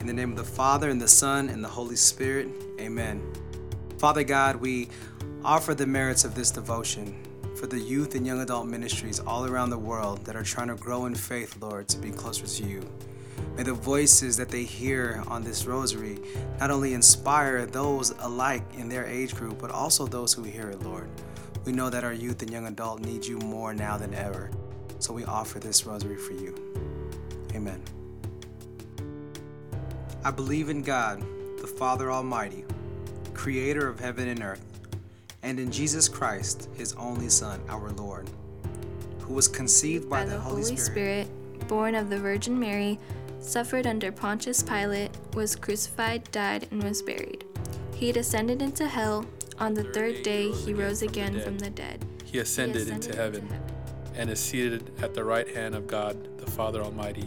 In the name of the Father, and the Son, and the Holy Spirit, amen. Father God, we offer the merits of this devotion for the youth and young adult ministries all around the world that are trying to grow in faith, Lord, to be closer to you. May the voices that they hear on this rosary not only inspire those alike in their age group, but also those who hear it, Lord. We know that our youth and young adult need you more now than ever, so we offer this rosary for you. Amen. I believe in God, the Father Almighty, creator of heaven and earth, and in Jesus Christ, his only Son, our Lord, who was conceived by the Holy Spirit, born of the Virgin Mary, suffered under Pontius Pilate, was crucified, died, and was buried. He descended into hell. On the third day, he rose again from the dead. He ascended into heaven and is seated at the right hand of God, the Father Almighty.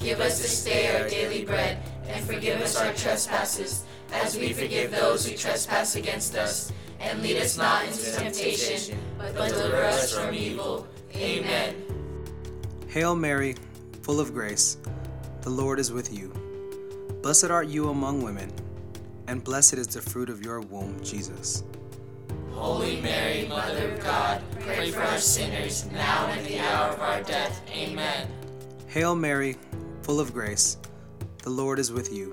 Give us this day our daily bread, and forgive us our trespasses, as we forgive those who trespass against us. And lead us not into temptation, but deliver us from evil. Amen. Hail Mary, full of grace, the Lord is with you. Blessed art you among women, and blessed is the fruit of your womb, Jesus. Holy Mary, Mother of God, pray for us sinners, now and at the hour of our death. Amen. Hail Mary, full of grace, the Lord is with you.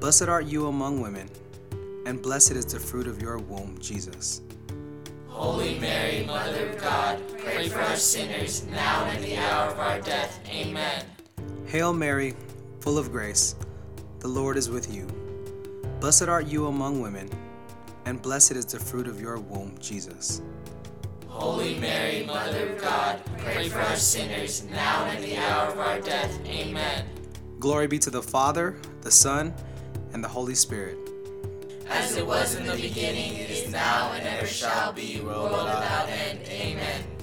Blessed art you among women, and blessed is the fruit of your womb, Jesus. Holy Mary, Mother of God, pray for us sinners, now and at the hour of our death. Amen. Hail Mary, full of grace, the Lord is with you. Blessed art you among women, and blessed is the fruit of your womb, Jesus. Holy Mary, Mother of God, pray for us sinners, now and at the hour of our death. Amen. Glory be to the Father, the Son, and the Holy Spirit. As it was in the beginning, it is now, and ever shall be, world without end. Amen.